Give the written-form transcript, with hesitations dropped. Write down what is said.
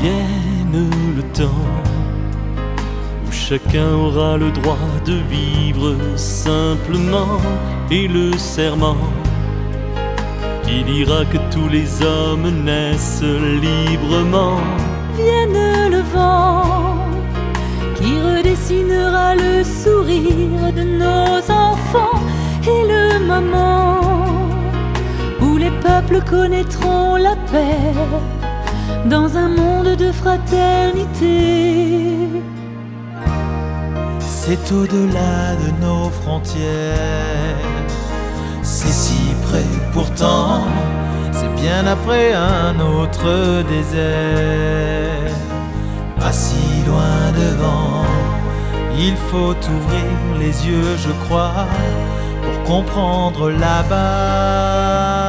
Vienne le temps où chacun aura le droit de vivre simplement, et le serment qui dira que tous les hommes naissent librement. Vienne le vent qui redessinera le sourire de nos enfants, et le moment où les peuples connaîtront la paix dans un monde de fraternité. C'est au-delà de nos frontières, c'est si près pourtant, c'est bien après un autre désert. Pas si loin devant, il faut ouvrir les yeux, je crois, pour comprendre là-bas.